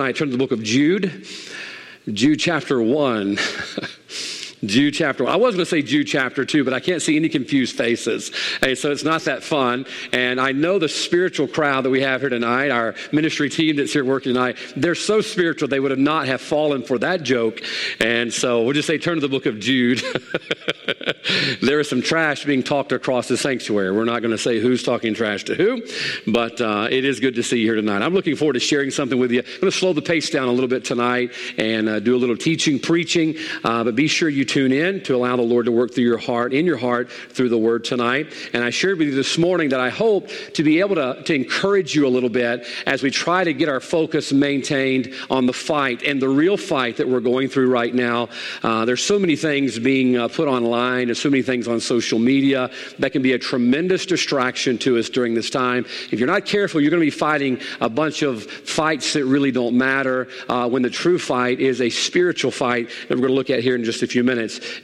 I turn to the book of Jude, Jude chapter 1. Jude chapter 1. I was going to say Jude chapter 2, but I can't see any confused faces. And so it's not that fun. And I know the spiritual crowd that we have here tonight, our ministry team that's here working tonight, they're so spiritual they would not have fallen for that joke. And so we'll just say turn to the book of Jude. There is some trash being talked across the sanctuary. We're not going to say who's talking trash to who, but it is good to see you here tonight. I'm looking forward to sharing something with you. I'm going to slow the pace down a little bit tonight and do a little teaching, preaching, but be sure you tune in to allow the Lord to work through your heart, in your heart, through the Word tonight. And I shared with you this morning that I hope to be able to encourage you a little bit as we try to get our focus maintained on the fight and the real fight that we're going through right now. There's so many things being put online. There's so many things on social media that can be a tremendous distraction to us during this time. If you're not careful, you're going to be fighting a bunch of fights that really don't matter when the true fight is a spiritual fight that we're going to look at here in just a few minutes.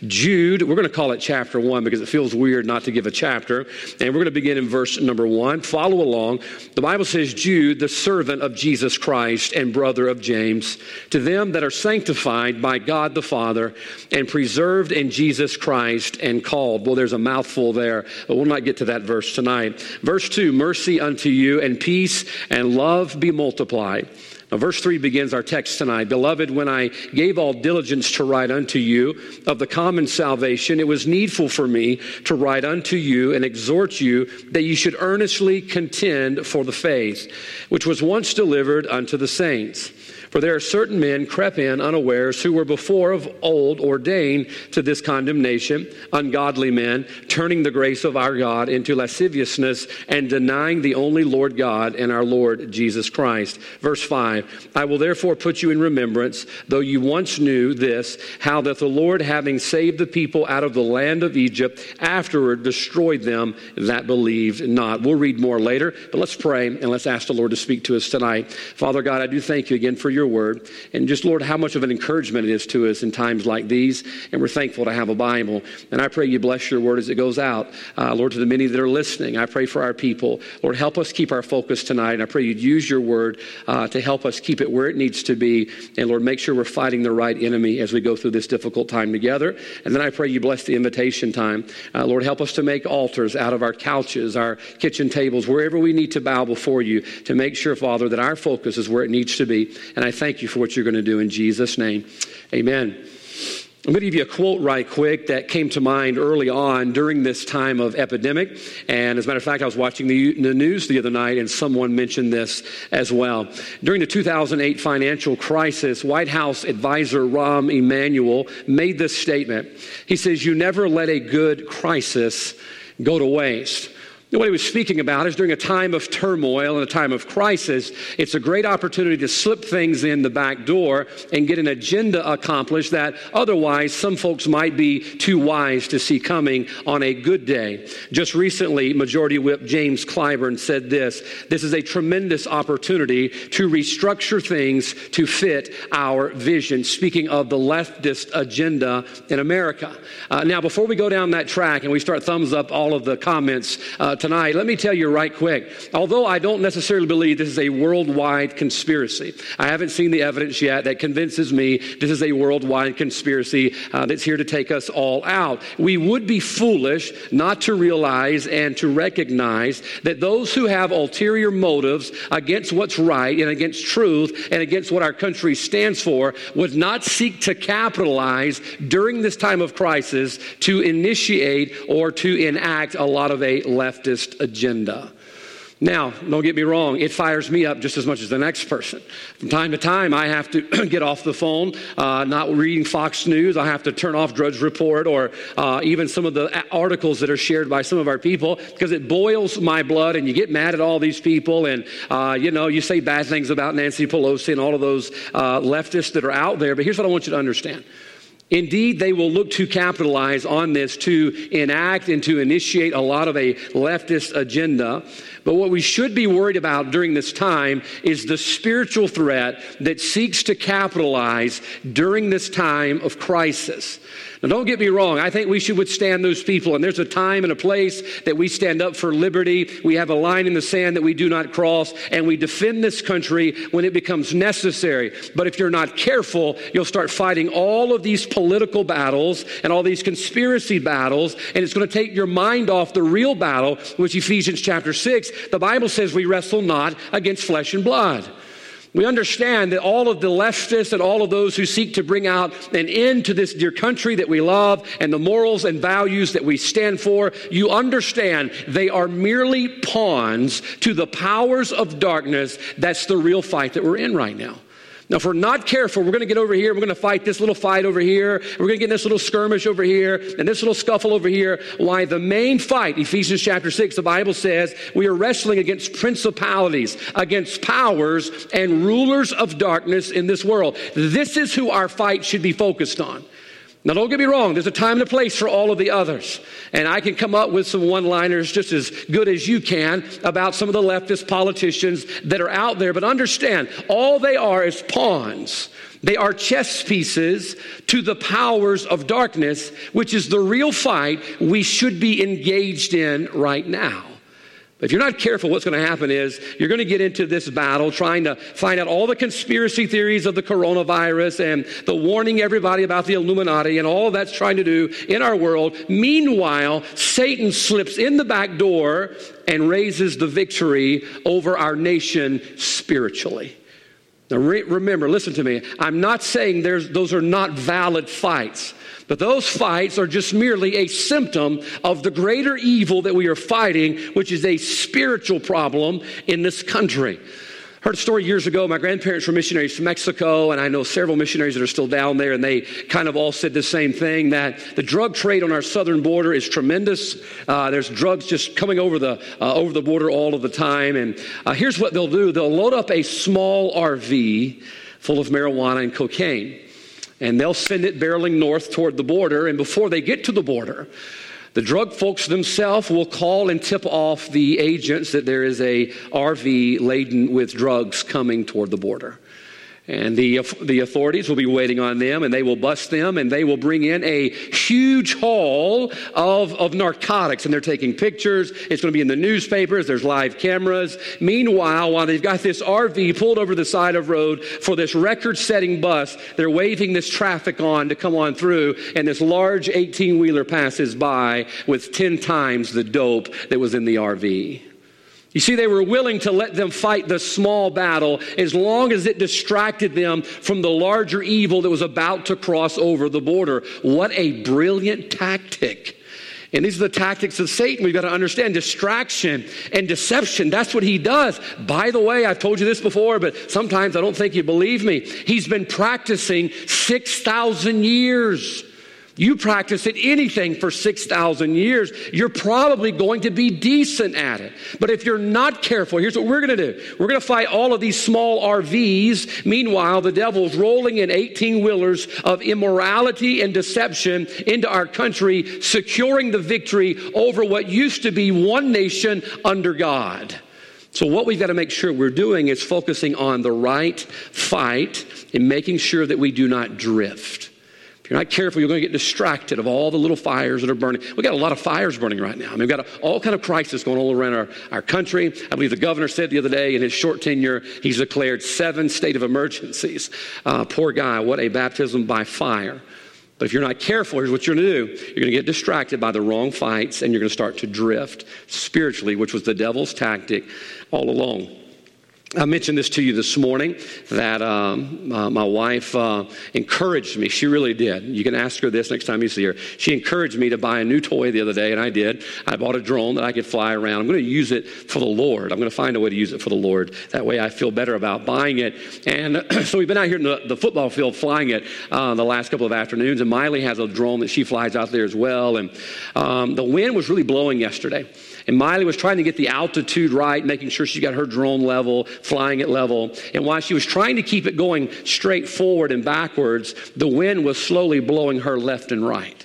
Jude, we're going to call it chapter 1 because it feels weird not to give a chapter. And we're going to begin in verse number 1. Follow along. The Bible says, Jude, the servant of Jesus Christ and brother of James, to them that are sanctified by God the Father and preserved in Jesus Christ and called. Well, there's a mouthful there, but we'll not get to that verse tonight. Verse 2, mercy unto you and peace and love be multiplied. Now, verse 3 begins our text tonight. Beloved, when I gave all diligence to write unto you of the common salvation, it was needful for me to write unto you and exhort you that you should earnestly contend for the faith, which was once delivered unto the saints. For there are certain men crept in unawares who were before of old ordained to this condemnation, ungodly men, turning the grace of our God into lasciviousness and denying the only Lord God and our Lord Jesus Christ. Verse 5, I will therefore put you in remembrance, though you once knew this, how that the Lord, having saved the people out of the land of Egypt, afterward destroyed them that believed not. We'll read more later, but let's pray and let's ask the Lord to speak to us tonight. Father God, I do thank you again for your word, and just, Lord, how much of an encouragement it is to us in times like these, and we're thankful to have a Bible, and I pray you bless your word as it goes out, Lord, to the many that are listening. I pray for our people. Lord, help us keep our focus tonight, and I pray you'd use your word to help us keep it where it needs to be, and Lord, make sure we're fighting the right enemy as we go through this difficult time together, and then I pray you bless the invitation time. Lord, help us to make altars out of our couches, our kitchen tables, wherever we need to bow before you, to make sure, Father, that our focus is where it needs to be, and I thank you for what you're going to do in Jesus' name. Amen. I'm going to give you a quote right quick that came to mind early on during this time of epidemic. And as a matter of fact, I was watching the news the other night and someone mentioned this as well. During the 2008 financial crisis, White House advisor Rahm Emanuel made this statement. He says, you never let a good crisis go to waste. What he was speaking about is during a time of turmoil and a time of crisis, it's a great opportunity to slip things in the back door and get an agenda accomplished that otherwise some folks might be too wise to see coming on a good day. Just recently, Majority Whip James Clyburn said this is a tremendous opportunity to restructure things to fit our vision, speaking of the leftist agenda in America. Now, before we go down that track and we start thumbs up all of the comments tonight, let me tell you right quick, although I don't necessarily believe this is a worldwide conspiracy, I haven't seen the evidence yet that convinces me this is a worldwide conspiracy that's here to take us all out. We would be foolish not to realize and to recognize that those who have ulterior motives against what's right and against truth and against what our country stands for would not seek to capitalize during this time of crisis to initiate or to enact a lot of a leftist agenda. Now, don't get me wrong, it fires me up just as much as the next person. From time to time, I have to get off the phone, not reading Fox News. I have to turn off Drudge Report or even some of the articles that are shared by some of our people because it boils my blood and you get mad at all these people and, you say bad things about Nancy Pelosi and all of those leftists that are out there. But here's what I want you to understand. Indeed, they will look to capitalize on this, to enact and to initiate a lot of a leftist agenda. But what we should be worried about during this time is the spiritual threat that seeks to capitalize during this time of crisis. Now, don't get me wrong. I think we should withstand those people. And there's a time and a place that we stand up for liberty. We have a line in the sand that we do not cross. And we defend this country when it becomes necessary. But if you're not careful, you'll start fighting all of these political battles and all these conspiracy battles. And it's going to take your mind off the real battle, which Ephesians chapter 6, the Bible says we wrestle not against flesh and blood. We understand that all of the leftists and all of those who seek to bring out an end to this dear country that we love and the morals and values that we stand for, you understand they are merely pawns to the powers of darkness. That's the real fight that we're in right now. Now, if we're not careful, we're going to get over here, we're going to fight this little fight over here, we're going to get in this little skirmish over here, and this little scuffle over here. Why, the main fight, Ephesians chapter 6, the Bible says, we are wrestling against principalities, against powers, and rulers of darkness in this world. This is who our fight should be focused on. Now, don't get me wrong. There's a time and a place for all of the others. And I can come up with some one-liners just as good as you can about some of the leftist politicians that are out there. But understand, all they are is pawns. They are chess pieces to the powers of darkness, which is the real fight we should be engaged in right now. But if you're not careful, what's going to happen is you're going to get into this battle trying to find out all the conspiracy theories of the coronavirus and the warning everybody about the Illuminati and all that's trying to do in our world. Meanwhile, Satan slips in the back door and raises the victory over our nation spiritually. Now, remember, listen to me. I'm not saying those are not valid fights. But those fights are just merely a symptom of the greater evil that we are fighting, which is a spiritual problem in this country. I heard a story years ago. My grandparents were missionaries to Mexico, and I know several missionaries that are still down there, and they kind of all said the same thing, that the drug trade on our southern border is tremendous. There's drugs just coming over the border all of the time. And here's what they'll do. They'll load up a small RV full of marijuana and cocaine. And they'll send it barreling north toward the border. And before they get to the border, the drug folks themselves will call and tip off the agents that there is a RV laden with drugs coming toward the border. And the authorities will be waiting on them, and they will bust them, and they will bring in a huge haul of narcotics. And they're taking pictures. It's going to be in the newspapers. There's live cameras. Meanwhile, while they've got this RV pulled over the side of the road for this record-setting bust, they're waving this traffic on to come on through, and this large 18-wheeler passes by with 10 times the dope that was in the RV. You see, they were willing to let them fight the small battle as long as it distracted them from the larger evil that was about to cross over the border. What a brilliant tactic. And these are the tactics of Satan. We've got to understand distraction and deception. That's what he does. By the way, I've told you this before, but sometimes I don't think you believe me. He's been practicing 6,000 years. You practice at anything for 6,000 years, you're probably going to be decent at it. But if you're not careful, here's what we're going to do. We're going to fight all of these small RVs. Meanwhile, the devil's rolling in 18-wheelers of immorality and deception into our country, securing the victory over what used to be one nation under God. So what we've got to make sure we're doing is focusing on the right fight and making sure that we do not drift. If you're not careful, you're going to get distracted of all the little fires that are burning. We've got a lot of fires burning right now. I mean, we've got all kind of crisis going all around our country. I believe the governor said the other day in his short tenure, he's declared 7 state of emergencies. Poor guy, what a baptism by fire. But if you're not careful, here's what you're going to do. You're going to get distracted by the wrong fights, and you're going to start to drift spiritually, which was the devil's tactic all along. I mentioned this to you this morning, that my wife encouraged me. She really did. You can ask her this next time you see her. She encouraged me to buy a new toy the other day, and I did. I bought a drone that I could fly around. I'm going to use it for the Lord. I'm going to find a way to use it for the Lord. That way I feel better about buying it. And so we've been out here in the football field flying it the last couple of afternoons, and Miley has a drone that she flies out there as well. And the wind was really blowing yesterday. And Miley was trying to get the altitude right, making sure she got her drone level, flying at level. And while she was trying to keep it going straight forward and backwards, the wind was slowly blowing her left and right.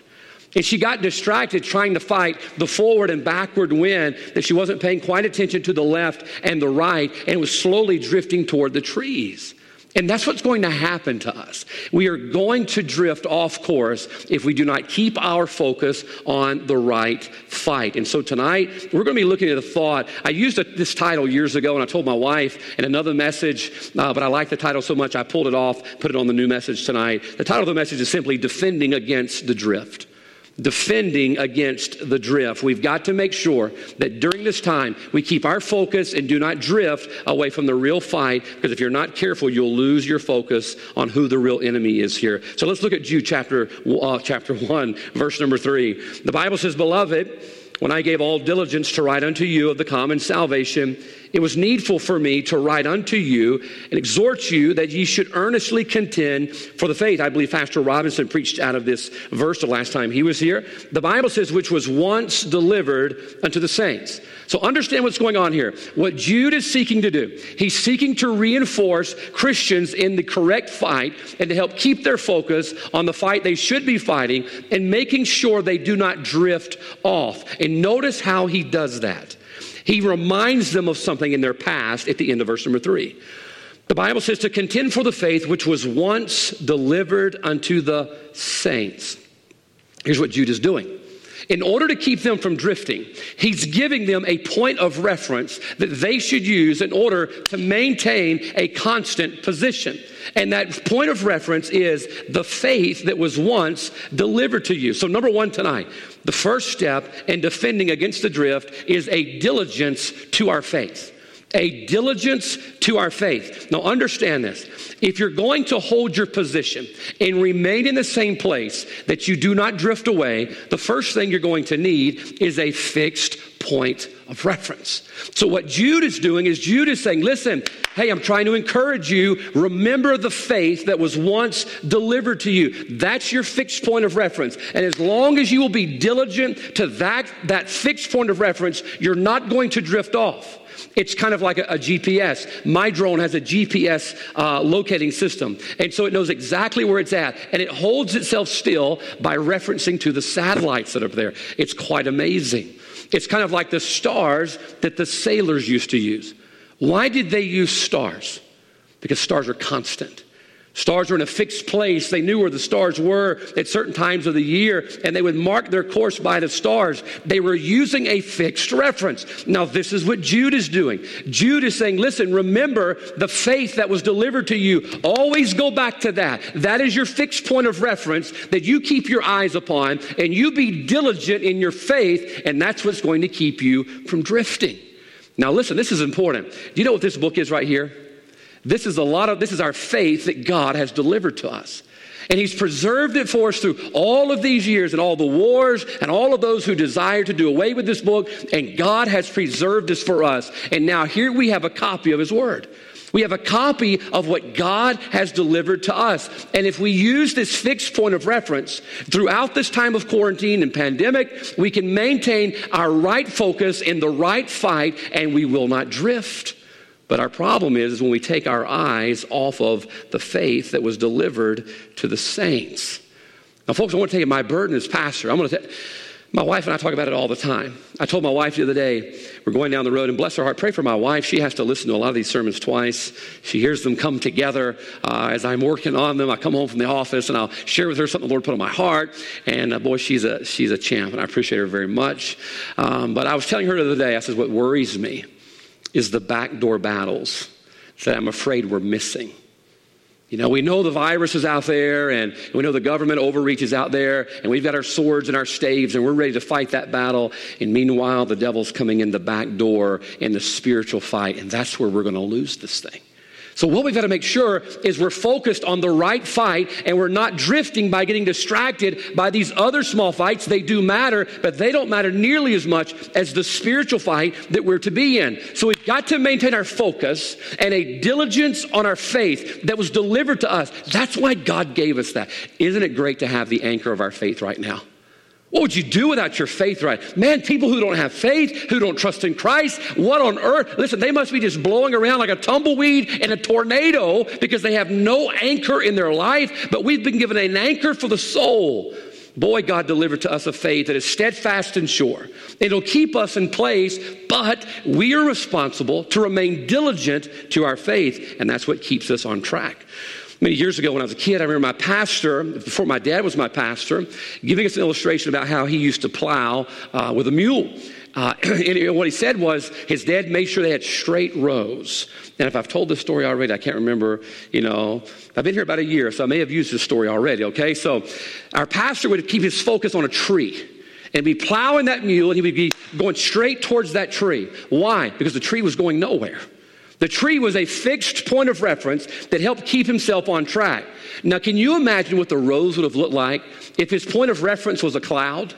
And she got distracted trying to fight the forward and backward wind, that she wasn't paying quite attention to the left and the right, and was slowly drifting toward the trees. And that's what's going to happen to us. We are going to drift off course if we do not keep our focus on the right fight. And so tonight, we're going to be looking at a thought. I used this title years ago, and I told my wife in another message, but I like the title so much, I pulled it off, put it on the new message tonight. The title of the message is simply Defending Against the Drift. Defending against the drift. We've got to make sure that during this time we keep our focus and do not drift away from the real fight, because if you're not careful, you'll lose your focus on who the real enemy is here. So let's look at Jude chapter 1, verse number 3. The Bible says, "Beloved, when I gave all diligence to write unto you of the common salvation, it was needful for me to write unto you and exhort you that ye should earnestly contend for the faith." I believe Pastor Robinson preached out of this verse the last time he was here. The Bible says, "which was once delivered unto the saints." So understand what's going on here. What Jude is seeking to do, he's seeking to reinforce Christians in the correct fight and to help keep their focus on the fight they should be fighting and making sure they do not drift off. And notice how he does that. He reminds them of something in their past at the end of verse number 3. The Bible says, "to contend for the faith which was once delivered unto the saints." Here's what Jude is doing. In order to keep them from drifting, he's giving them a point of reference that they should use in order to maintain a constant position. And that point of reference is the faith that was once delivered to you. So number one tonight, the first step in defending against the drift is a diligence to our faith. A diligence to our faith. Now understand this. If you're going to hold your position and remain in the same place that you do not drift away, the first thing you're going to need is a fixed point of reference. So what Jude is doing is Jude is saying, listen, hey, I'm trying to encourage you. Remember the faith that was once delivered to you. That's your fixed point of reference. And as long as you will be diligent to that fixed point of reference, you're not going to drift off. It's kind of like a GPS. My drone has a GPS locating system. And so it knows exactly where it's at. And it holds itself still by referencing to the satellites that are up there. It's quite amazing. It's kind of like the stars that the sailors used to use. Why did they use stars? Because stars are constant. Stars were in a fixed place. They knew where the stars were at certain times of the year, and they would mark their course by the stars. They were using a fixed reference. Now, this is what Jude is doing. Jude is saying, listen, remember the faith that was delivered to you. Always go back to that. That is your fixed point of reference that you keep your eyes upon, and you be diligent in your faith, and that's what's going to keep you from drifting. Now, listen, this is important. Do you know what this book is right here? This is our faith that God has delivered to us. And he's preserved it for us through all of these years and all the wars and all of those who desire to do away with this book. And God has preserved this for us. And now here we have a copy of his word. We have a copy of what God has delivered to us. And if we use this fixed point of reference throughout this time of quarantine and pandemic, we can maintain our right focus in the right fight and we will not drift. But our problem is when we take our eyes off of the faith that was delivered to the saints. Now, folks, I want to tell you my burden as pastor. My wife and I talk about it all the time. I told my wife the other day, we're going down the road, and bless her heart, pray for my wife. She has to listen to a lot of these sermons twice. She hears them come together as I'm working on them. I come home from the office, and I'll share with her something the Lord put on my heart. And boy, she's a champ, and I appreciate her very much. But I was telling her the other day, I said, what worries me is the backdoor battles that I'm afraid we're missing. You know, we know the virus is out there, and we know the government overreach is out there, and we've got our swords and our staves, and we're ready to fight that battle. And meanwhile, the devil's coming in the back door in the spiritual fight, and that's where we're going to lose this thing. So what we've got to make sure is we're focused on the right fight and we're not drifting by getting distracted by these other small fights. They do matter, but they don't matter nearly as much as the spiritual fight that we're to be in. So we've got to maintain our focus and a diligence on our faith that was delivered to us. That's why God gave us that. Isn't it great to have the anchor of our faith right now? What would you do without your faith right? Man, people who don't have faith, who don't trust in Christ, what on earth? Listen, they must be just blowing around like a tumbleweed in a tornado because they have no anchor in their life, but we've been given an anchor for the soul. Boy, God delivered to us a faith that is steadfast and sure. It'll keep us in place, but we are responsible to remain diligent to our faith, and that's what keeps us on track. Many years ago when I was a kid, I remember my pastor, before my dad was my pastor, giving us an illustration about how he used to plow with a mule. And what he said was his dad made sure they had straight rows. And if I've told this story already, I can't remember, I've been here about a year, so I may have used this story already, okay? So our pastor would keep his focus on a tree and be plowing that mule, and he would be going straight towards that tree. Why? Because the tree was going nowhere. The tree was a fixed point of reference that helped keep himself on track. Now, can you imagine what the rows would have looked like if his point of reference was a cloud?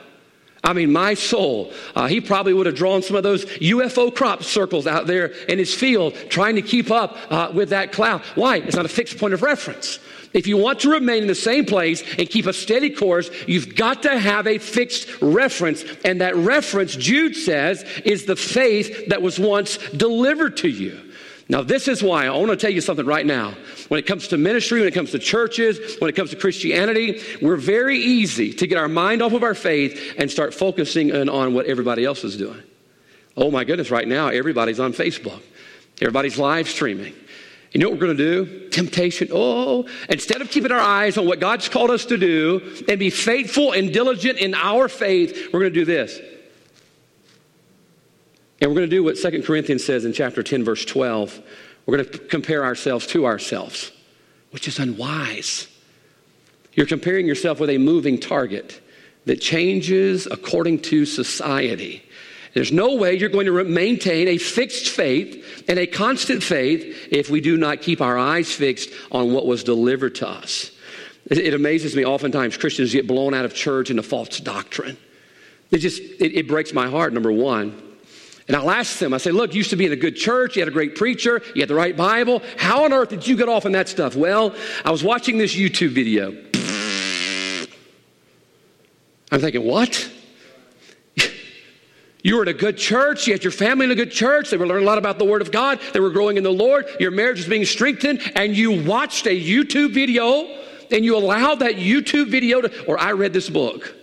I mean, my soul, he probably would have drawn some of those UFO crop circles out there in his field trying to keep up with that cloud. Why? It's not a fixed point of reference. If you want to remain in the same place and keep a steady course, you've got to have a fixed reference. And that reference, Jude says, is the faith that was once delivered to you. Now, this is why I want to tell you something right now. When it comes to ministry, when it comes to churches, when it comes to Christianity, we're very easy to get our mind off of our faith and start focusing in on what everybody else is doing. Oh, my goodness, right now, everybody's on Facebook. Everybody's live streaming. You know what we're going to do? Temptation. Oh, instead of keeping our eyes on what God's called us to do and be faithful and diligent in our faith, we're going to do this. And we're going to do what 2 Corinthians says in chapter 10, verse 12. We're going to compare ourselves to ourselves, which is unwise. You're comparing yourself with a moving target that changes according to society. There's no way you're going to maintain a fixed faith and a constant faith if we do not keep our eyes fixed on what was delivered to us. It amazes me oftentimes Christians get blown out of church into false doctrine. It breaks my heart, number one. And I'll ask them, I say, look, you used to be in a good church, you had a great preacher, you had the right Bible. How on earth did you get off on that stuff? Well, I was watching this YouTube video. I'm thinking, what? You were in a good church, you had your family in a good church, they were learning a lot about the Word of God, they were growing in the Lord, your marriage was being strengthened, and you watched a YouTube video, and you allowed that YouTube video to, or I read this book.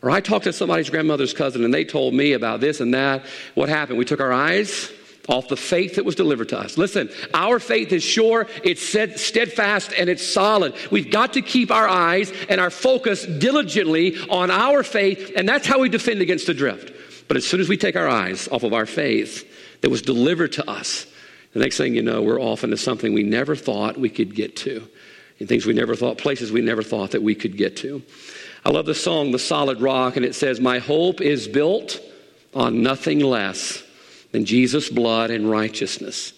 Or I talked to somebody's grandmother's cousin and they told me about this and that. What happened? We took our eyes off the faith that was delivered to us. Listen, our faith is sure, it's steadfast, and it's solid. We've got to keep our eyes and our focus diligently on our faith, and that's how we defend against the drift. But as soon as we take our eyes off of our faith that was delivered to us, the next thing you know, we're off into something we never thought we could get to, and things we never thought, places we never thought that we could get to. I love the song, The Solid Rock, and it says, my hope is built on nothing less than Jesus' blood and righteousness.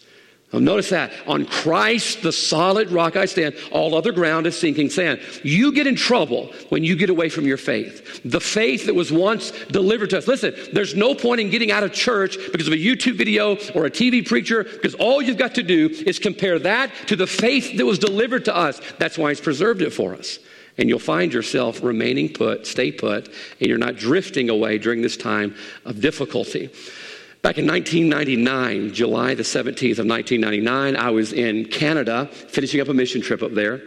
Now notice that. On Christ, the solid rock I stand, all other ground is sinking sand. You get in trouble when you get away from your faith. The faith that was once delivered to us. Listen, there's no point in getting out of church because of a YouTube video or a TV preacher, because all you've got to do is compare that to the faith that was delivered to us. That's why he's preserved it for us. And you'll find yourself remaining put, stay put, and you're not drifting away during this time of difficulty. Back in 1999, July the 17th of 1999, I was in Canada finishing up a mission trip up there.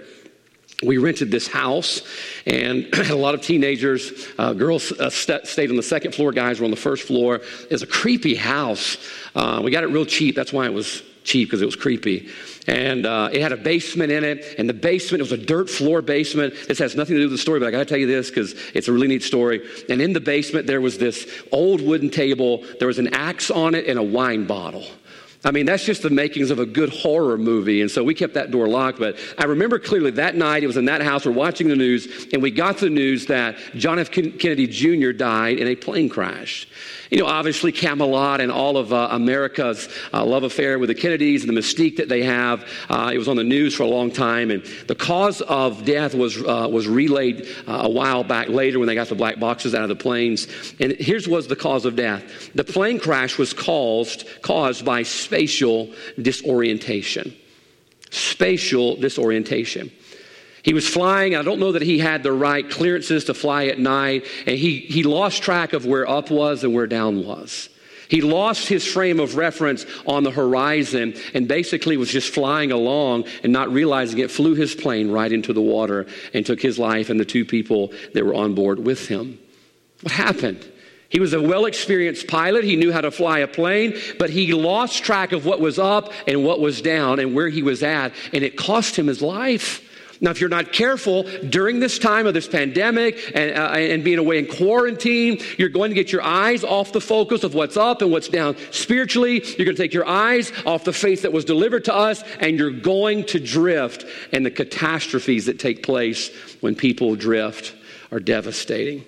We rented this house, and had a lot of teenagers. Girls stayed on the second floor. Guys were on the first floor. It's a creepy house. We got it real cheap. That's why it was cheap, because it was creepy. And it had a basement in it, and the basement, it was a dirt floor basement. This has nothing to do with the story, but I got to tell you this because it's a really neat story. And in the basement, there was this old wooden table. There was an axe on it and a wine bottle. I mean, that's just the makings of a good horror movie. And so we kept that door locked. But I remember clearly that night, it was in that house, we're watching the news, and we got the news that John F. Kennedy Jr. died in a plane crash. You know, obviously Camelot and all of America's love affair with the Kennedys and the mystique that they have. It was on the news for a long time. And the cause of death was relayed a while back later when they got the black boxes out of the planes. And here's was the cause of death. The plane crash was caused by spatial disorientation. He was flying. I don't know that he had the right clearances to fly at night. And he lost track of where up was and where down was. He lost his frame of reference on the horizon and basically was just flying along and not realizing it, flew his plane right into the water and took his life and the two people that were on board with him. What happened? He was a well-experienced pilot. He knew how to fly a plane, but he lost track of what was up and what was down and where he was at, and it cost him his life. Now, if you're not careful during this time of this pandemic and being away in quarantine, you're going to get your eyes off the focus of what's up and what's down. Spiritually, you're going to take your eyes off the faith that was delivered to us, and you're going to drift. And the catastrophes that take place when people drift are devastating.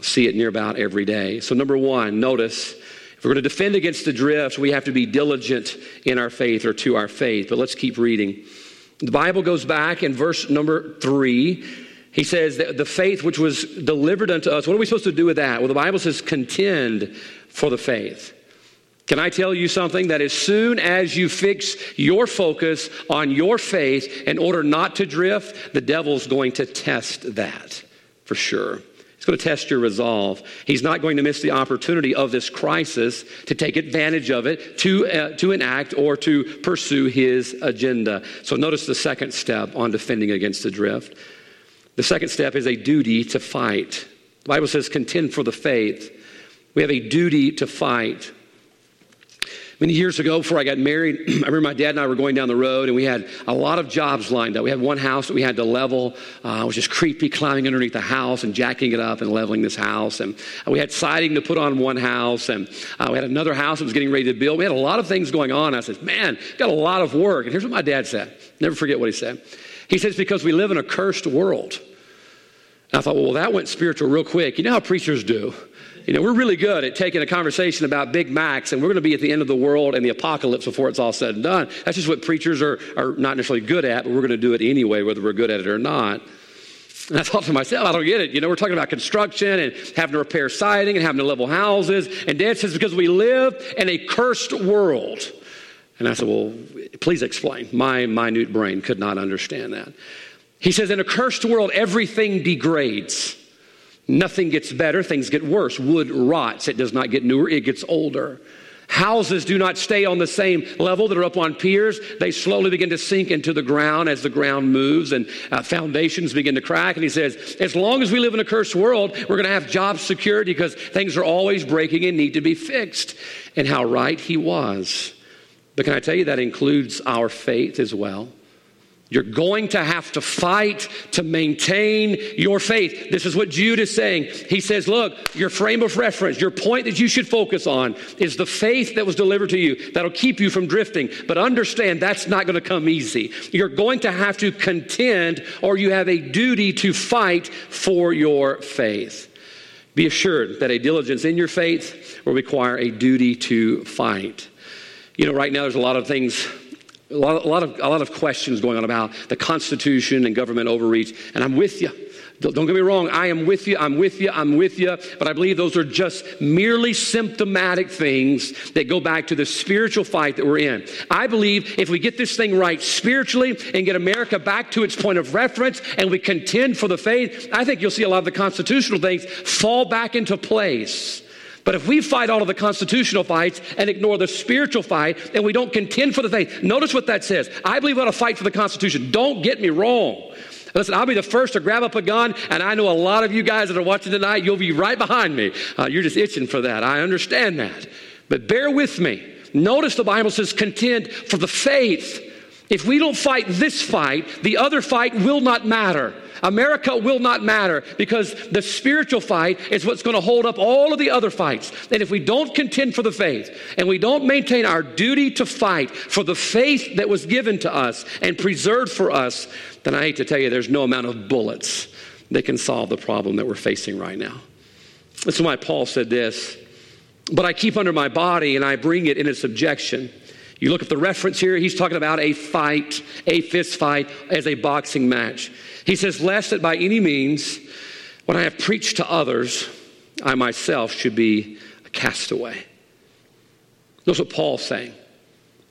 See it near about every day. So number one, notice, if we're going to defend against the drift, we have to be diligent in our faith or to our faith. But let's keep reading. The Bible goes back in verse number 3. He says that the faith which was delivered unto us, what are we supposed to do with that? Well, the Bible says contend for the faith. Can I tell you something? That as soon as you fix your focus on your faith in order not to drift, the devil's going to test that for sure. He's going to test your resolve. He's not going to miss the opportunity of this crisis to take advantage of it, to enact or to pursue his agenda. So notice the second step on defending against the drift. The second step is a duty to fight. The Bible says contend for the faith. We have a duty to fight. Many years ago, before I got married, I remember my dad and I were going down the road, and we had a lot of jobs lined up. We had one house that we had to level. It was just creepy, climbing underneath the house and jacking it up and leveling this house. And we had siding to put on one house, and we had another house that was getting ready to build. We had a lot of things going on. I said, man, got a lot of work. And here's what my dad said. Never forget what he said. He says, because we live in a cursed world. And I thought, well, that went spiritual real quick. You know how preachers do. You know, we're really good at taking a conversation about Big Macs, and we're going to be at the end of the world and the apocalypse before it's all said and done. That's just what preachers are not necessarily good at, but we're going to do it anyway, whether we're good at it or not. And I thought to myself, I don't get it. You know, we're talking about construction and having to repair siding and having to level houses. And Dad says, because we live in a cursed world. And I said, well, please explain. My minute brain could not understand that. He says, in a cursed world, everything degrades. Nothing gets better, things get worse. Wood rots, it does not get newer, it gets older. Houses do not stay on the same level that are up on piers. They slowly begin to sink into the ground as the ground moves, and foundations begin to crack. And he says, as long as we live in a cursed world, we're going to have job security because things are always breaking and need to be fixed. And how right he was. But can I tell you, that includes our faith as well. You're going to have to fight to maintain your faith. This is what Jude is saying. He says, look, your frame of reference, your point that you should focus on is the faith that was delivered to you. That'll keep you from drifting. But understand, that's not going to come easy. You're going to have to contend, or you have a duty to fight for your faith. Be assured that a diligence in your faith will require a duty to fight. You know, right now there's a lot of things, a lot of questions going on about the Constitution and government overreach, and I'm with you. Don't get me wrong. I am with you. But I believe those are just merely symptomatic things that go back to the spiritual fight that we're in. I believe if we get this thing right spiritually and get America back to its point of reference and we contend for the faith, I think you'll see a lot of the constitutional things fall back into place. But if we fight all of the constitutional fights and ignore the spiritual fight and we don't contend for the faith, notice what that says. I believe we ought to fight for the Constitution. Don't get me wrong. Listen, I'll be the first to grab up a gun, and I know a lot of you guys that are watching tonight, you'll be right behind me. You're just itching for that. I understand that. But bear with me. Notice the Bible says contend for the faith. If we don't fight this fight, the other fight will not matter. America will not matter because the spiritual fight is what's going to hold up all of the other fights. And if we don't contend for the faith and we don't maintain our duty to fight for the faith that was given to us and preserved for us, then I hate to tell you, there's no amount of bullets that can solve the problem that we're facing right now. That's why Paul said this, but I keep under my body and I bring it into subjection. You look at the reference here, he's talking about a fight, a fist fight as a boxing match. He says, lest that by any means, when I have preached to others, I myself should be a castaway. Notice what Paul's saying.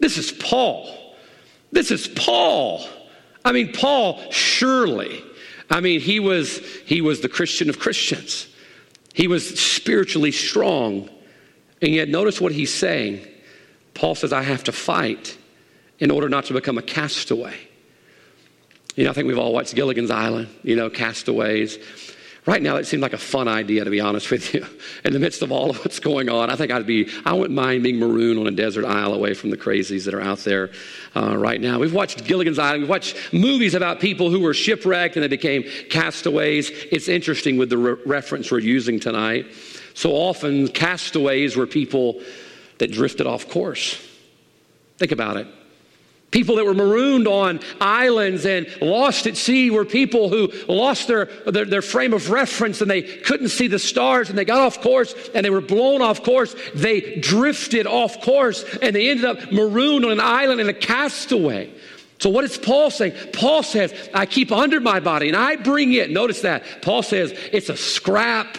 This is Paul. I mean, Paul surely. I mean, he was the Christian of Christians. He was spiritually strong. And yet notice what he's saying. Paul says, I have to fight in order not to become a castaway. You know, I think we've all watched Gilligan's Island, you know, castaways. Right now, it seemed like a fun idea, to be honest with you. In the midst of all of what's going on, I think I wouldn't mind being marooned on a desert isle away from the crazies that are out there right now. We've watched Gilligan's Island. We've watched movies about people who were shipwrecked and they became castaways. It's interesting with the reference we're using tonight. So often, castaways were people that drifted off course. Think about it. People that were marooned on islands and lost at sea were people who lost their frame of reference, and they couldn't see the stars, and they got off course, and they were blown off course. They drifted off course, and they ended up marooned on an island and a castaway. So what is Paul saying? Paul says, I keep under my body, and I bring it. Notice that. Paul says, it's a scrap.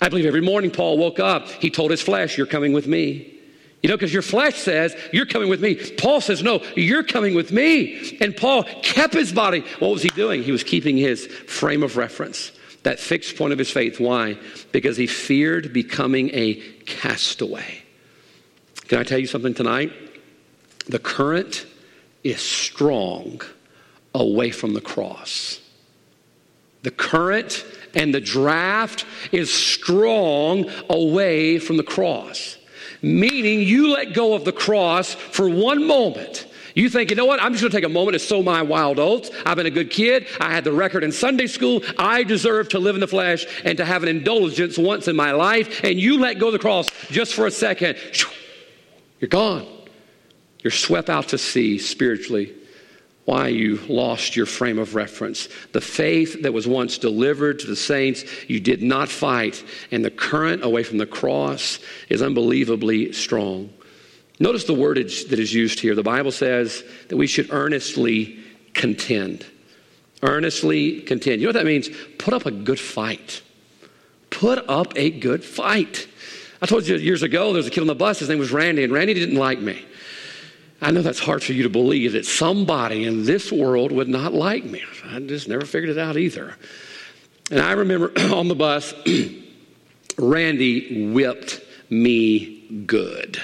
I believe every morning Paul woke up, he told his flesh, you're coming with me. You know, because your flesh says, you're coming with me. Paul says, no, you're coming with me. And Paul kept his body. What was he doing? He was keeping his frame of reference, that fixed point of his faith. Why? Because he feared becoming a castaway. Can I tell you something tonight? The current is strong away from the cross. The current and the draft is strong away from the cross. Meaning you let go of the cross for one moment. You think, you know what? I'm just going to take a moment to sow my wild oats. I've been a good kid. I had the record in Sunday school. I deserve to live in the flesh and to have an indulgence once in my life. And you let go of the cross just for a second. You're gone. You're swept out to sea spiritually. Why? You lost your frame of reference. The faith that was once delivered to the saints, you did not fight. And the current away from the cross is unbelievably strong. Notice the wordage that is used here. The Bible says that we should earnestly contend. Earnestly contend. You know what that means? Put up a good fight. Put up a good fight. I told you years ago, there was a kid on the bus. His name was Randy, and Randy didn't like me. I know that's hard for you to believe that somebody in this world would not like me. I just never figured it out either. And I remember on the bus, Randy whipped me good.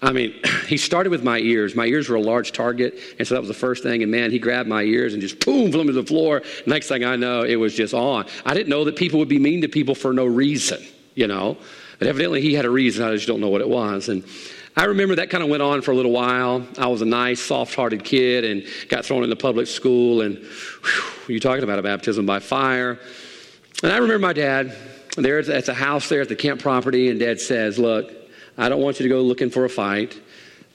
I mean, he started with my ears. My ears were a large target, and so that was the first thing. And, man, he grabbed my ears and just, boom, flew me to the floor. Next thing I know, it was just on. I didn't know that people would be mean to people for no reason, you know. But evidently he had a reason. I just don't know what it was. And I remember that kind of went on for a little while. I was a nice, soft-hearted kid and got thrown into public school. And whew, you're talking about a baptism by fire. And I remember my dad there at the house there at the camp property. And Dad says, look, I don't want you to go looking for a fight.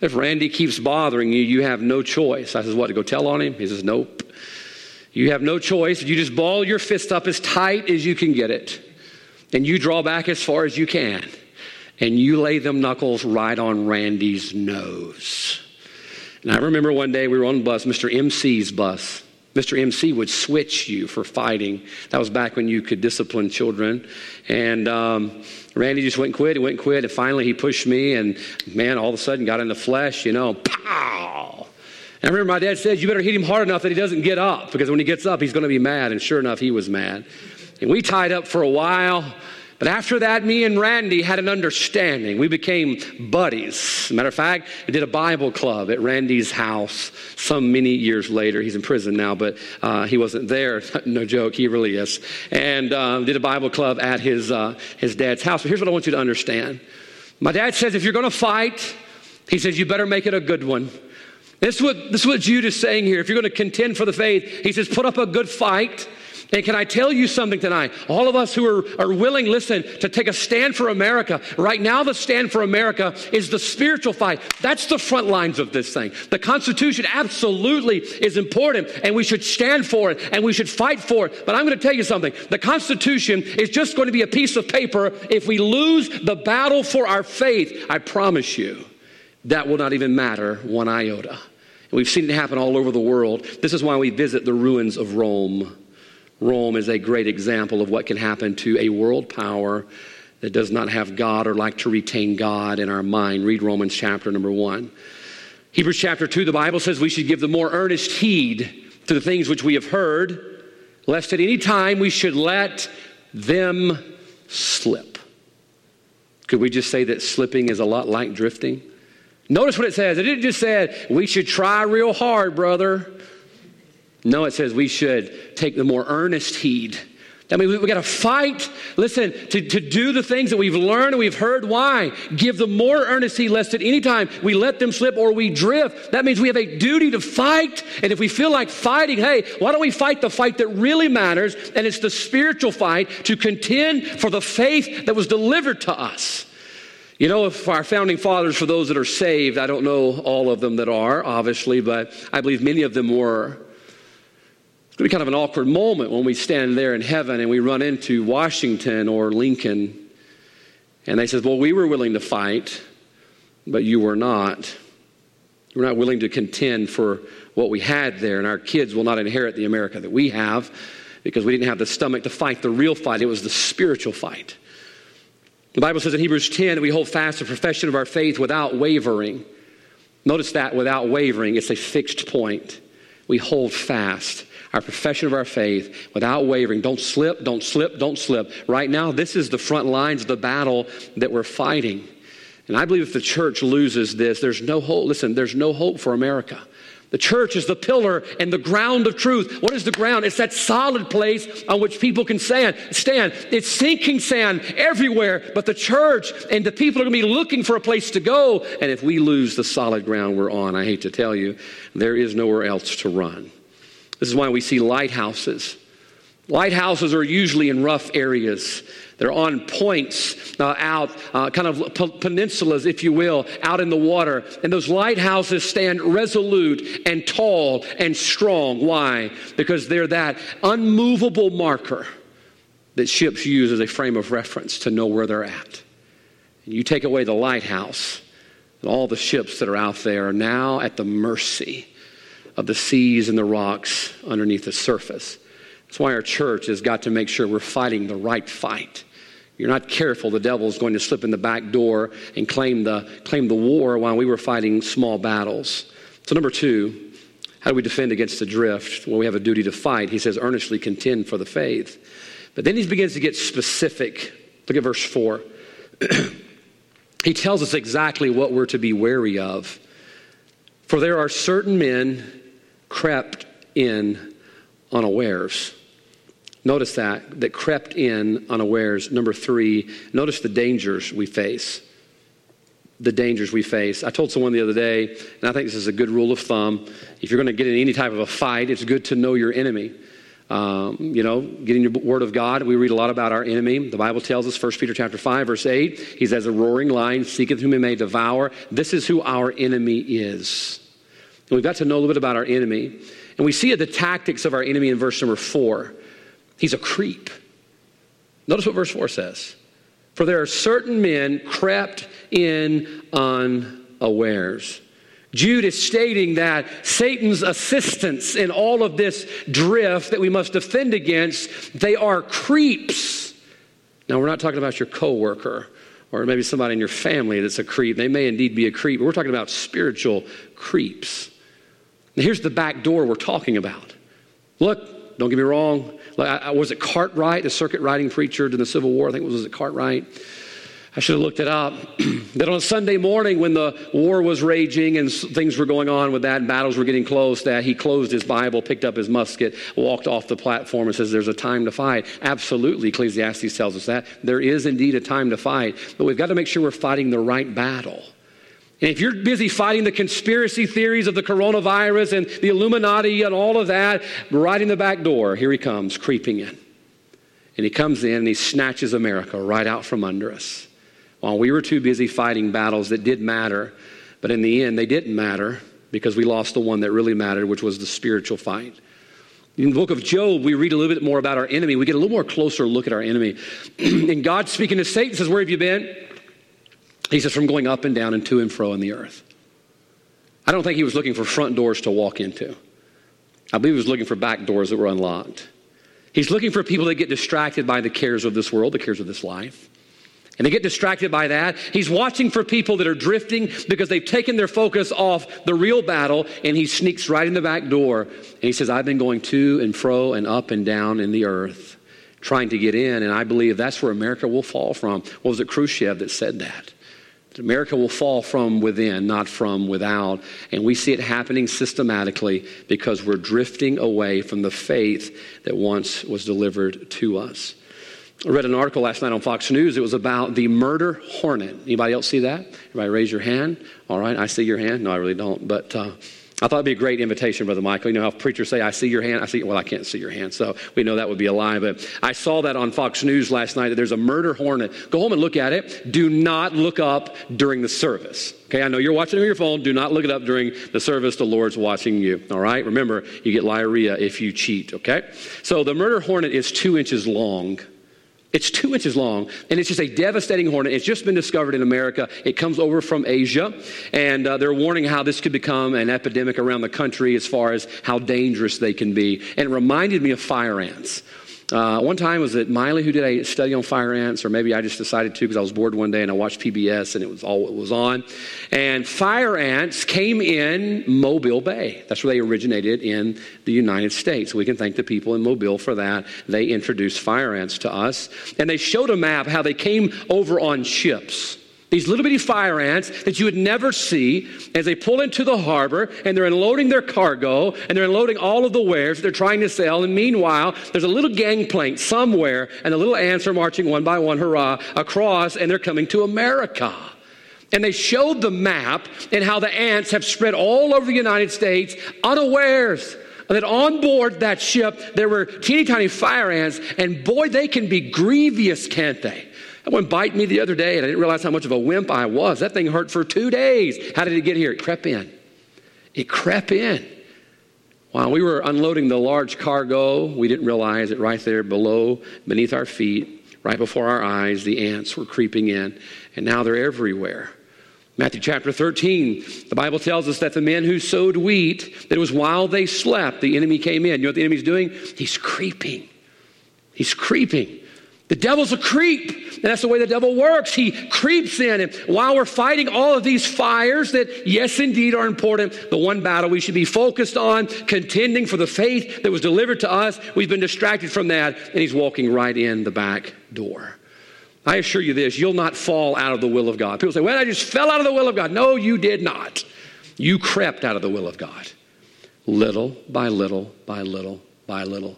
If Randy keeps bothering you, you have no choice. I says, what, to go tell on him? He says, nope. You have no choice. You just ball your fist up as tight as you can get it. And you draw back as far as you can. And you lay them knuckles right on Randy's nose. And I remember one day we were on the bus, Mr. MC's bus. Mr. MC would switch you for fighting. That was back when you could discipline children. And Randy just went and quit. And finally he pushed me and, man, all of a sudden got in the flesh, you know, pow. And I remember my dad said, you better hit him hard enough that he doesn't get up. Because when he gets up, he's going to be mad. And sure enough, he was mad. And we tied up for a while. But after that, me and Randy had an understanding. We became buddies. As a matter of fact, I did a Bible club at Randy's house some many years later. He's in prison now, but he wasn't there. No joke, he really is. And did a Bible club at his dad's house. But here's what I want you to understand. My dad says, if you're going to fight, he says, you better make it a good one. This is what Jude is saying here. If you're going to contend for the faith, he says, put up a good fight. And can I tell you something tonight? All of us who are willing, listen, to take a stand for America. Right now, the stand for America is the spiritual fight. That's the front lines of this thing. The Constitution absolutely is important, and we should stand for it, and we should fight for it. But I'm going to tell you something. The Constitution is just going to be a piece of paper if we lose the battle for our faith. I promise you, that will not even matter one iota. And we've seen it happen all over the world. This is why we visit the ruins of Rome. Rome is a great example of what can happen to a world power that does not have God or like to retain God in our mind. Read Romans chapter number 1. Hebrews chapter 2, the Bible says we should give the more earnest heed to the things which we have heard, lest at any time we should let them slip. Could we just say that slipping is a lot like drifting? Notice what it says. It didn't just say we should try real hard, brother. No, it says we should take the more earnest heed. I mean, we got to fight, listen, to do the things that we've learned and we've heard. Why? Give the more earnest heed, lest at any time we let them slip or we drift. That means we have a duty to fight. And if we feel like fighting, hey, why don't we fight the fight that really matters? And it's the spiritual fight to contend for the faith that was delivered to us. You know, if our founding fathers, for those that are saved, I don't know all of them that are, obviously, but I believe many of them were. It's going to be kind of an awkward moment when we stand there in heaven and we run into Washington or Lincoln. And they says, well, we were willing to fight, but you were not. You were not willing to contend for what we had there. And our kids will not inherit the America that we have because we didn't have the stomach to fight the real fight. It was the spiritual fight. The Bible says in Hebrews 10 that we hold fast the profession of our faith without wavering. Notice that, without wavering. It's a fixed point. We hold fast our profession of our faith without wavering. Don't slip, don't slip, don't slip. Right now, this is the front lines of the battle that we're fighting. And I believe if the church loses this, there's no hope. Listen, there's no hope for America. The church is the pillar and the ground of truth. What is the ground? It's that solid place on which people can stand. It's sinking sand everywhere, but the church and the people are going to be looking for a place to go. And if we lose the solid ground we're on, I hate to tell you, there is nowhere else to run. This is why we see lighthouses. Lighthouses are usually in rough areas. They're on points out, kind of peninsulas, if you will, out in the water. And those lighthouses stand resolute and tall and strong. Why? Because they're that unmovable marker that ships use as a frame of reference to know where they're at. And you take away the lighthouse, and all the ships that are out there are now at the mercy of the seas and the rocks underneath the surface. That's why our church has got to make sure we're fighting the right fight. You're not careful, the devil's going to slip in the back door and claim the war while we were fighting small battles. So number two, how do we defend against the drift? Well, we have a duty to fight. He says, earnestly contend for the faith. But then he begins to get specific. Look at verse 4. He tells us exactly what we're to be wary of. For there are certain men crept in unawares. Notice that crept in unawares. Number three, notice the dangers we face. The dangers we face. I told someone the other day, and I think this is a good rule of thumb, if you're going to get in any type of a fight, it's good to know your enemy. Getting your word of God. We read a lot about our enemy. The Bible tells us, 1 Peter chapter 5, verse 8, he's as a roaring lion, seeketh whom he may devour. This is who our enemy is. And we've got to know a little bit about our enemy. And we see the tactics of our enemy in verse number 4. He's a creep. Notice what verse 4 says. For there are certain men crept in unawares. Jude is stating that Satan's assistance in all of this drift that we must defend against, they are creeps. Now, we're not talking about your coworker or maybe somebody in your family that's a creep. They may indeed be a creep, but we're talking about spiritual creeps. Now, here's the back door we're talking about. Look, don't get me wrong. Was it Cartwright, the circuit riding preacher during the Civil War? I think it was Cartwright. I should have looked it up. That on a Sunday morning when the war was raging and things were going on with that and battles were getting close, that he closed his Bible, picked up his musket, walked off the platform and says, there's a time to fight. Absolutely, Ecclesiastes tells us that. There is indeed a time to fight, but we've got to make sure we're fighting the right battle. And if you're busy fighting the conspiracy theories of the coronavirus and the Illuminati and all of that, right in the back door, here he comes, creeping in. And he comes in and he snatches America right out from under us. While we were too busy fighting battles that did matter, but in the end they didn't matter because we lost the one that really mattered, which was the spiritual fight. In the book of Job, we read a little bit more about our enemy. We get a little more closer look at our enemy. And God speaking to Satan says, where have you been? He says, from going up and down and to and fro in the earth. I don't think he was looking for front doors to walk into. I believe he was looking for back doors that were unlocked. He's looking for people that get distracted by the cares of this world, the cares of this life. And they get distracted by that. He's watching for people that are drifting because they've taken their focus off the real battle, and he sneaks right in the back door. And he says, I've been going to and fro and up and down in the earth trying to get in, and I believe that's where America will fall from. What was it, Khrushchev, that said that? America will fall from within, not from without. And we see it happening systematically because we're drifting away from the faith that once was delivered to us. I read an article last night on Fox News. It was about the murder hornet. Anybody else see that? Everybody raise your hand. All right, I see your hand. No, I really don't. But I thought it'd be a great invitation, Brother Michael. You know how preachers say, I see your hand. Well, I can't see your hand, so we know that would be a lie. But I saw that on Fox News last night, that there's a murder hornet. Go home and look at it. Do not look up during the service. Okay, I know you're watching on your phone. Do not look it up during the service. The Lord's watching you, all right? Remember, you get liarrhea if you cheat, okay? So the murder hornet is 2 inches long. It's 2 inches long, and it's just a devastating hornet. It's just been discovered in America. It comes over from Asia, and they're warning how this could become an epidemic around the country as far as how dangerous they can be. And it reminded me of fire ants. One time, was it Miley who did a study on fire ants, or maybe I just decided to because I was bored one day and I watched PBS and it was all what was on. And fire ants came in Mobile Bay. That's where they originated in the United States. We can thank the people in Mobile for that. They introduced fire ants to us. And they showed a map how they came over on ships. These little bitty fire ants that you would never see as they pull into the harbor and they're unloading their cargo and they're unloading all of the wares they're trying to sell. And meanwhile, there's a little gangplank somewhere and the little ants are marching one by one, hurrah, across, and they're coming to America. And they showed the map and how the ants have spread all over the United States unawares. And that on board that ship, there were teeny tiny fire ants, and boy, they can be grievous, can't they? That one bit me the other day, and I didn't realize how much of a wimp I was. That thing hurt for 2 days. How did it get here? It crept in. It crept in. While we were unloading the large cargo, we didn't realize it right there below, beneath our feet, right before our eyes, the ants were creeping in, and now they're everywhere. Matthew chapter 13, the Bible tells us that the men who sowed wheat, that it was while they slept, the enemy came in. You know what the enemy's doing? He's creeping. He's creeping. The devil's a creep, and that's the way the devil works. He creeps in, and while we're fighting all of these fires that, yes, indeed, are important, the one battle we should be focused on, contending for the faith that was delivered to us, we've been distracted from that, and he's walking right in the back door. I assure you this, you'll not fall out of the will of God. People say, well, I just fell out of the will of God. No, you did not. You crept out of the will of God. Little by little by little by little.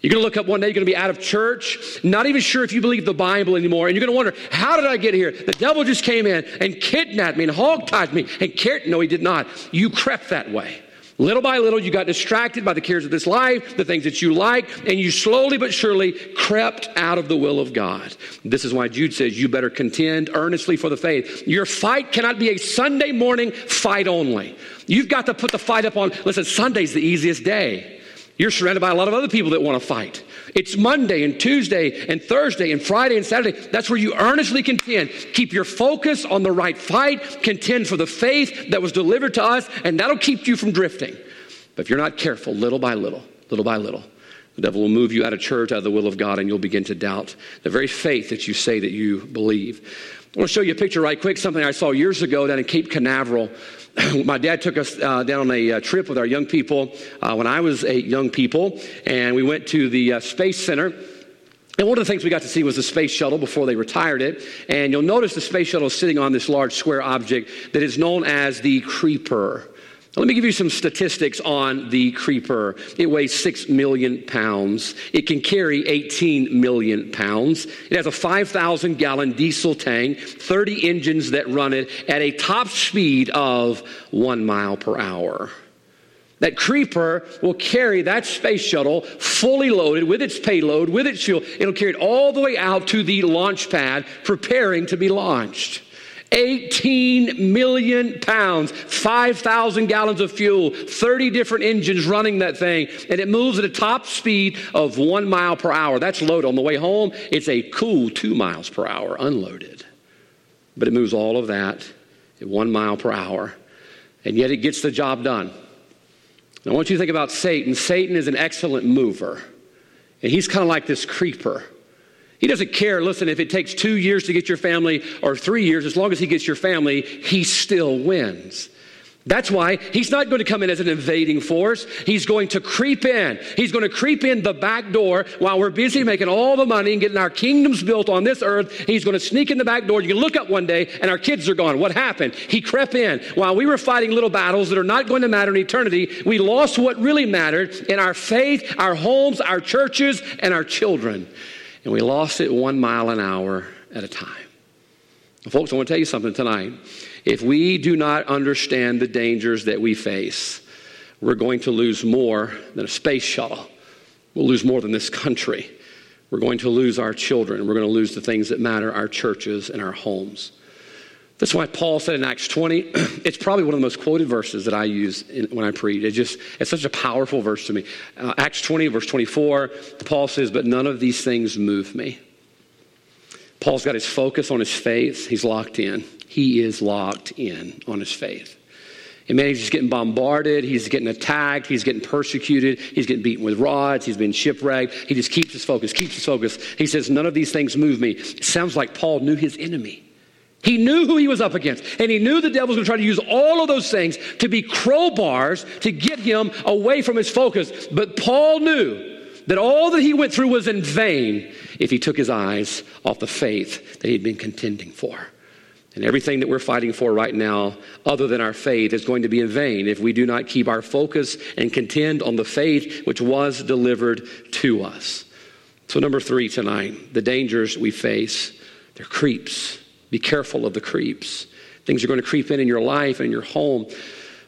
You're going to look up one day, you're going to be out of church, not even sure if you believe the Bible anymore, and you're going to wonder, how did I get here? The devil just came in and kidnapped me and hogtied me and cared. No, he did not. You crept that way. Little by little, you got distracted by the cares of this life, the things that you like, and you slowly but surely crept out of the will of God. This is why Jude says you better contend earnestly for the faith. Your fight cannot be a Sunday morning fight only. You've got to put the fight up on, listen, Sunday's the easiest day. You're surrounded by a lot of other people that want to fight. It's Monday and Tuesday and Thursday and Friday and Saturday. That's where you earnestly contend. Keep your focus on the right fight. Contend for the faith that was delivered to us, and that'll keep you from drifting. But if you're not careful, little by little, the devil will move you out of church, out of the will of God, and you'll begin to doubt the very faith that you say that you believe. I want to show you a picture right quick, something I saw years ago down in Cape Canaveral. My dad took us down on a trip with our young people when I was a young people, and we went to the Space Center. And one of the things we got to see was the space shuttle before they retired it. And you'll notice the space shuttle is sitting on this large square object that is known as the Creeper. Let me give you some statistics on the Creeper. It weighs 6 million pounds. It can carry 18 million pounds. It has a 5,000-gallon diesel tank, 30 engines that run it at a top speed of 1 mile per hour. That Creeper will carry that space shuttle fully loaded with its payload, with its fuel. It'll carry it all the way out to the launch pad, preparing to be launched. 18 million pounds, 5,000 gallons of fuel, 30 different engines running that thing, and it moves at a top speed of 1 mile per hour. That's loaded. On the way home, it's a cool 2 miles per hour, unloaded. But it moves all of that at 1 mile per hour, and yet it gets the job done. Now, I want you to think about Satan. Satan is an excellent mover, and he's kind of like this Creeper. He doesn't care, listen, if it takes 2 years to get your family or 3 years, as long as he gets your family, he still wins. That's why he's not going to come in as an invading force. He's going to creep in. He's going to creep in the back door while we're busy making all the money and getting our kingdoms built on this earth. He's going to sneak in the back door. You can look up one day and our kids are gone. What happened? He crept in. While we were fighting little battles that are not going to matter in eternity, we lost what really mattered in our faith, our homes, our churches, and our children. And we lost it 1 mile an hour at a time. Folks, I want to tell you something tonight. If we do not understand the dangers that we face, we're going to lose more than a space shuttle. We'll lose more than this country. We're going to lose our children. We're going to lose the things that matter, our churches and our homes. That's why Paul said in Acts 20, it's probably one of the most quoted verses that I use when I preach. It's such a powerful verse to me. Acts 20, verse 24, Paul says, "But none of these things move me." Paul's got his focus on his faith. He's locked in. He is locked in on his faith. And man, he's just getting bombarded. He's getting attacked. He's getting persecuted. He's getting beaten with rods. He's been shipwrecked. He just keeps his focus, keeps his focus. He says, none of these things move me. It sounds like Paul knew his enemy. He knew who he was up against. And he knew the devil's going to try to use all of those things to be crowbars to get him away from his focus. But Paul knew that all that he went through was in vain if he took his eyes off the faith that he'd been contending for. And everything that we're fighting for right now, other than our faith, is going to be in vain if we do not keep our focus and contend on the faith which was delivered to us. So number 3 tonight, the dangers we face, they're creeps. Be careful of the creeps. Things are going to creep in your life and in your home.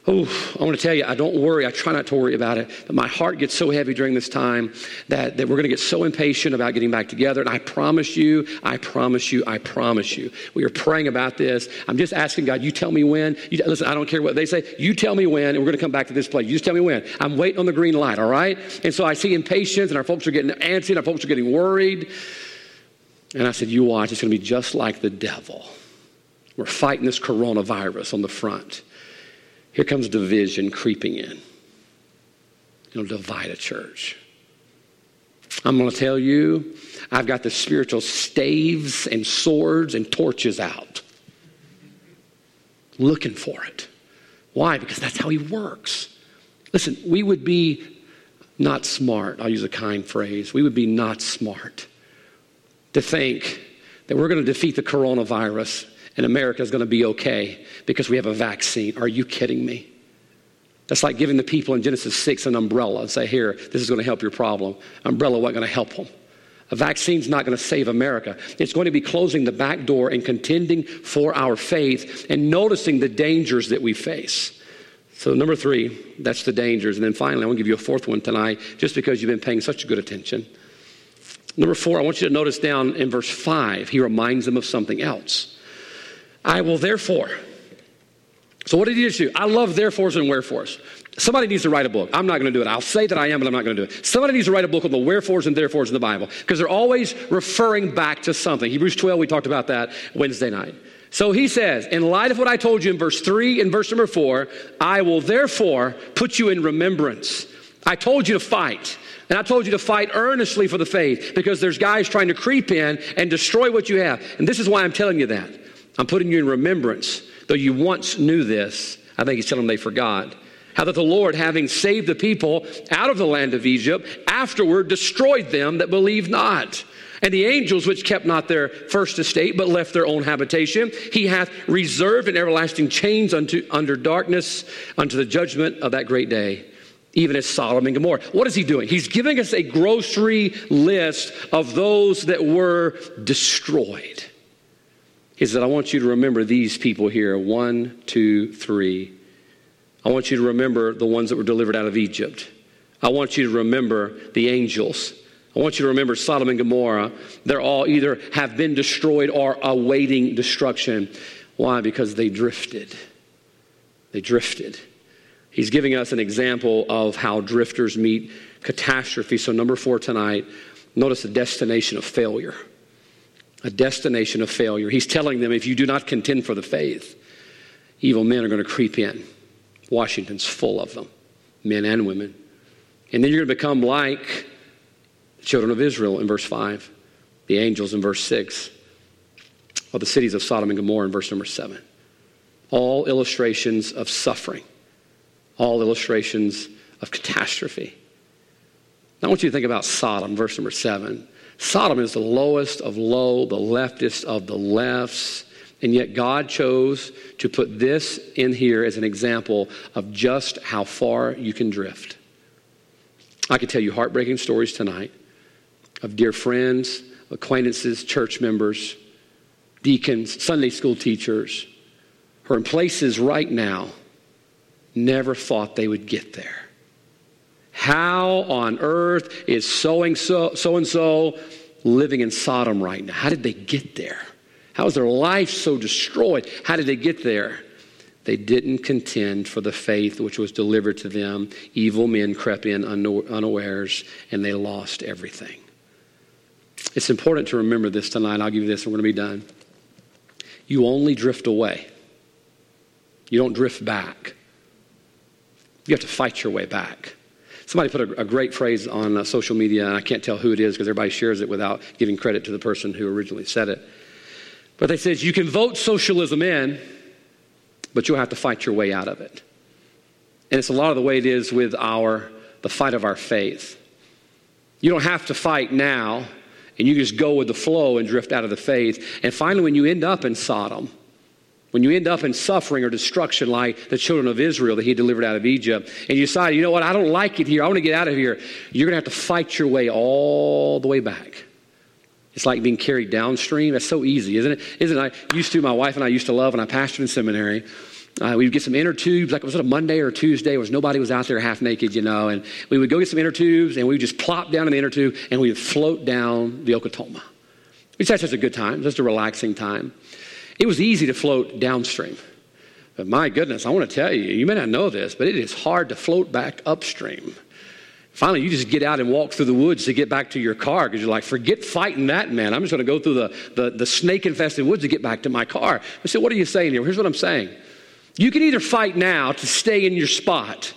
Oh, I want to tell you, I don't worry. I try not to worry about it. But my heart gets so heavy during this time that we're going to get so impatient about getting back together. And I promise you, we are praying about this. I'm just asking God, you tell me when. Listen, I don't care what they say. You tell me when, and we're going to come back to this place. You just tell me when. I'm waiting on the green light, all right? And so I see impatience, and our folks are getting antsy, and our folks are getting worried. And I said, you watch. It's going to be just like the devil. We're fighting this coronavirus on the front. Here comes division creeping in. It'll divide a church. I'm going to tell you, I've got the spiritual staves and swords and torches out. Looking for it. Why? Because that's how he works. Listen, we would be not smart. I'll use a kind phrase. We would be not smart to think that we're going to defeat the coronavirus and America's going to be okay because we have a vaccine. Are you kidding me? That's like giving the people in Genesis 6 an umbrella and say, here, this is going to help your problem. Umbrella wasn't going to help them. A vaccine's not going to save America. It's going to be closing the back door and contending for our faith and noticing the dangers that we face. So number 3, that's the dangers. And then finally, I want to give you a 4th one tonight just because you've been paying such good attention. Number 4, I want you to notice down in verse 5, he reminds them of something else. I will therefore. So what did he do? I love therefores and wherefores. Somebody needs to write a book. I'm not going to do it. I'll say that I am, but I'm not going to do it. Somebody needs to write a book on the wherefores and therefores in the Bible because they're always referring back to something. Hebrews 12, we talked about that Wednesday night. So he says, in light of what I told you in verse 3 and verse number 4, I will therefore put you in remembrance. I told you to fight. And I told you to fight earnestly for the faith because there's guys trying to creep in and destroy what you have. And this is why I'm telling you that. I'm putting you in remembrance, though you once knew this. I think he's telling them they forgot. How that the Lord, having saved the people out of the land of Egypt, afterward destroyed them that believed not. And the angels which kept not their first estate, but left their own habitation, he hath reserved in everlasting chains under darkness, unto the judgment of that great day. Even as Sodom and Gomorrah. What is he doing? He's giving us a grocery list of those that were destroyed. He said, I want you to remember these people here. 1, 2, 3. I want you to remember the ones that were delivered out of Egypt. I want you to remember the angels. I want you to remember Sodom and Gomorrah. They're all either have been destroyed or awaiting destruction. Why? Because they drifted. They drifted. He's giving us an example of how drifters meet catastrophe. So number 4 tonight, notice the destination of failure. A destination of failure. He's telling them, if you do not contend for the faith, evil men are going to creep in. Washington's full of them, men and women. And then you're going to become like the children of Israel in verse 5. the angels in verse 6, or the cities of Sodom and Gomorrah in verse number 7. All illustrations of suffering. All illustrations of catastrophe. Now I want you to think about Sodom, verse number 7. Sodom is the lowest of low, the leftist of the lefts. And yet God chose to put this in here as an example of just how far you can drift. I could tell you heartbreaking stories tonight of dear friends, acquaintances, church members, deacons, Sunday school teachers who are in places right now never thought they would get there. How on earth is so-and-so living in Sodom right now? How did they get there? How is their life so destroyed? How did they get there? They didn't contend for the faith which was delivered to them. Evil men crept in unawares, and they lost everything. It's important to remember this tonight. I'll give you this. We're going to be done. You only drift away. You don't drift back. You have to fight your way back. Somebody put a great phrase on social media, and I can't tell who it is because everybody shares it without giving credit to the person who originally said it. But they said, you can vote socialism in, but you'll have to fight your way out of it. And it's a lot of the way it is with the fight of our faith. You don't have to fight now, and you just go with the flow and drift out of the faith. And finally, when you end up in Sodom, when you end up in suffering or destruction like the children of Israel that he delivered out of Egypt, and you decide, you know what, I don't like it here, I want to get out of here, you're going to have to fight your way all the way back. It's like being carried downstream. That's so easy, isn't it? My wife and I used to love when I pastored in seminary. We'd get some inner tubes, like was it a Monday or a Tuesday, was nobody was out there half naked, and we would go get some inner tubes, and we would just plop down in the inner tube, and we would float down the Okotoma. It's just a good time, just a relaxing time. It was easy to float downstream. But my goodness, I want to tell you, you may not know this, but it is hard to float back upstream. Finally, you just get out and walk through the woods to get back to your car because you're like, forget fighting that, man. I'm just going to go through the snake-infested woods to get back to my car. I said, what are you saying here? Here's what I'm saying. You can either fight now to stay in your spot,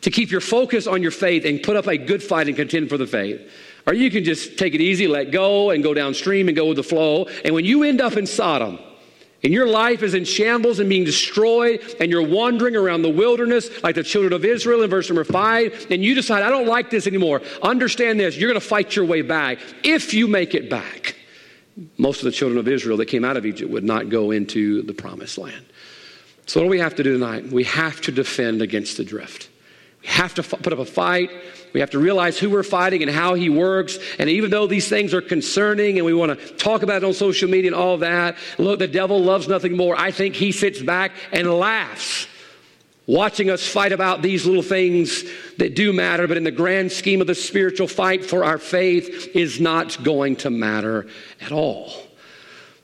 to keep your focus on your faith and put up a good fight and contend for the faith, or you can just take it easy, let go, and go downstream and go with the flow. And when you end up in Sodom, and your life is in shambles and being destroyed, and you're wandering around the wilderness like the children of Israel in verse number 5, and you decide, I don't like this anymore. Understand this, you're going to fight your way back if you make it back. Most of the children of Israel that came out of Egypt would not go into the promised land. So what do we have to do tonight? We have to defend against the drift. We have to put up a fight. We have to realize who we're fighting and how he works. And even though these things are concerning and we want to talk about it on social media and all that, look, the devil loves nothing more. I think he sits back and laughs watching us fight about these little things that do matter, but in the grand scheme of the spiritual fight for our faith is not going to matter at all.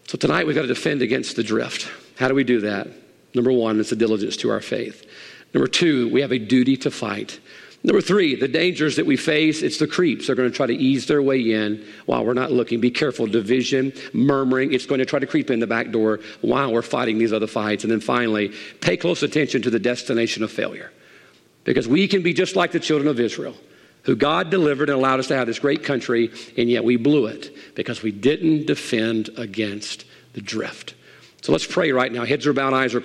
So tonight we've got to defend against the drift. How do we do that? Number one, it's a diligence to our faith. Number two, we have a duty to fight. Number three, the dangers that we face, it's the creeps. They're going to try to ease their way in while we're not looking. Be careful. Division, murmuring, it's going to try to creep in the back door while we're fighting these other fights. And then finally, pay close attention to the destination of failure. Because we can be just like the children of Israel, who God delivered and allowed us to have this great country, and yet we blew it because we didn't defend against the drift. So let's pray right now. Heads are bowed, eyes are closed.